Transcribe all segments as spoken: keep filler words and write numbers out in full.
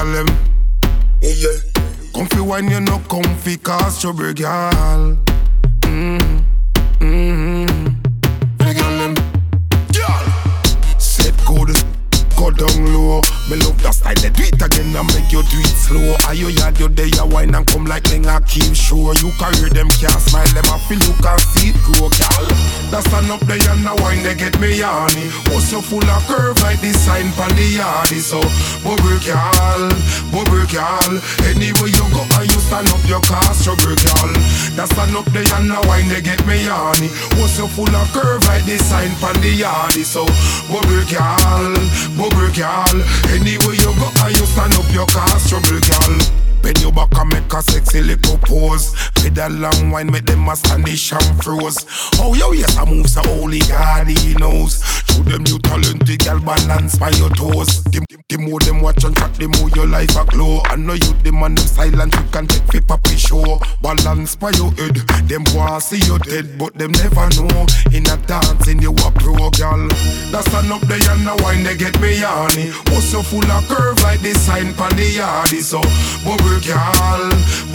gyal them. Yeah. Comfy wine, you know comfy, cause strawberry gyal. Mm, mm, the gyal them. Gyal. Set good, go down low. Me love that style, they do it again and make you do it slow. Are you yard your day, you wine and come like Lenga Kim show. You can hear them, can't smile, them I feel you can see it grow, gyal. That stand up there and the wine, they get me yarny. What's your full of curve like this sign pan the yardy. So, bubble gyal, bubble gyal. Anyway you go and you stand up your car, strawberry gyal. That stand up there and the wine, they get me yarny. What's your full of curve like this sign pan the yardy. So, bubble gyal, bubble gyal. Anyway you go and you stand up your car, strawberry gyal. Bend your back and make a sexy little pose. With a long wine, make them a standish and froze. Oh, yo, yes, I move so holy, God, he knows. Show them new talent, the girl balance by your toes. The, the, the more them watch and track, the more your life a glow. I know you, the man, them silent, you can take flip up show. Balance by your head, them wanna see you dead, but them never know. In a dancing, you a pro, girl. That stand up there and the wine, they get me yarny. What's so full of curve like this sign pan the yardy, so, bubble gyal,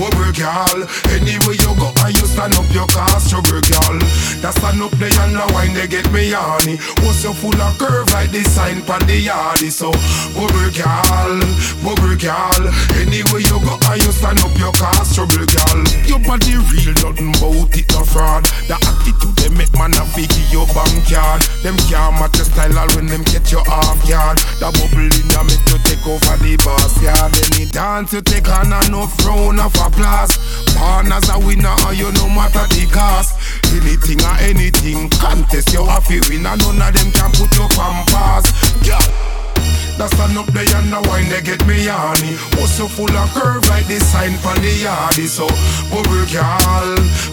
bubble gyal. Anyway you go and you stand up your car, strawberry gyal. That stand up there and the wine, they get me yarny. What's so full of curve like this sign pan the yardy. So, bubble gyal, bubble gyal. Anyway you go and you stand up your car, strawberry gyal. Your body real, nothing about it, no fraud. The attitude they make man a figgy your bank yard. Them can't match your style all when them get your half yard. The bubble in the make you take over the boss yard. Any dance you take on, and no frown of applause. Born as a winner, you no matter the cost. Anything or anything, contest you have to win, and none of them can put you pampas. Yeah. That stand up there and the wine, they get me yarny. What's so full of curve like this sign pan the yardy. So, bubble gyal,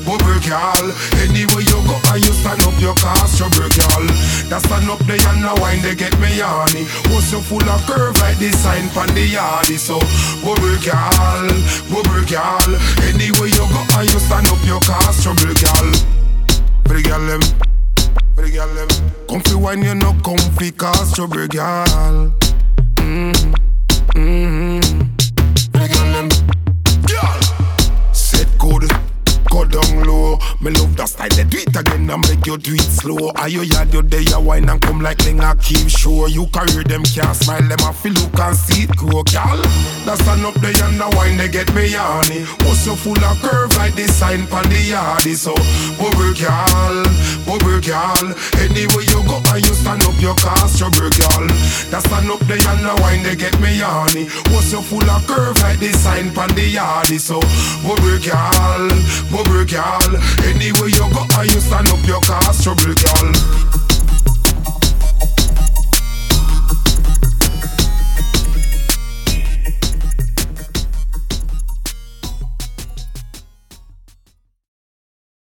bubble gyal. Anyway you go and you stand up your car, strawberry gyal. That stand up there and the wine, they get me yarny. What's so full of curve like this sign pan the yardy. So, bubble gyal, bubble gyal. Anyway you go and you stand up your car, strawberry gyal. Pretty gyal them, pretty gyal them. Comfy wine, you know comfy car, strawberry gyal. Mm-hmm. Mm-hmm. Big on them. Girl. Set good. Go down low. Me love that style, they do it again and make you do it slow. Are you yard your day, you wine and come like Lenga Kim show. You can hear them, can't smile, them I feel you can see it grow, girl. That stand up there and the wine, they get me yarny. What's so full of curve like this sign pan the yardy. So, bubble gyal, bubble gyal. Anyway you go and you stand up your car, strawberry gyal. That stand up there and the wine, they get me yarny. What's so full of curve like this sign pan the yardy. So, bubble gyal, bubble gyal. Anyway you go and you stand up your car, strawberry gyal.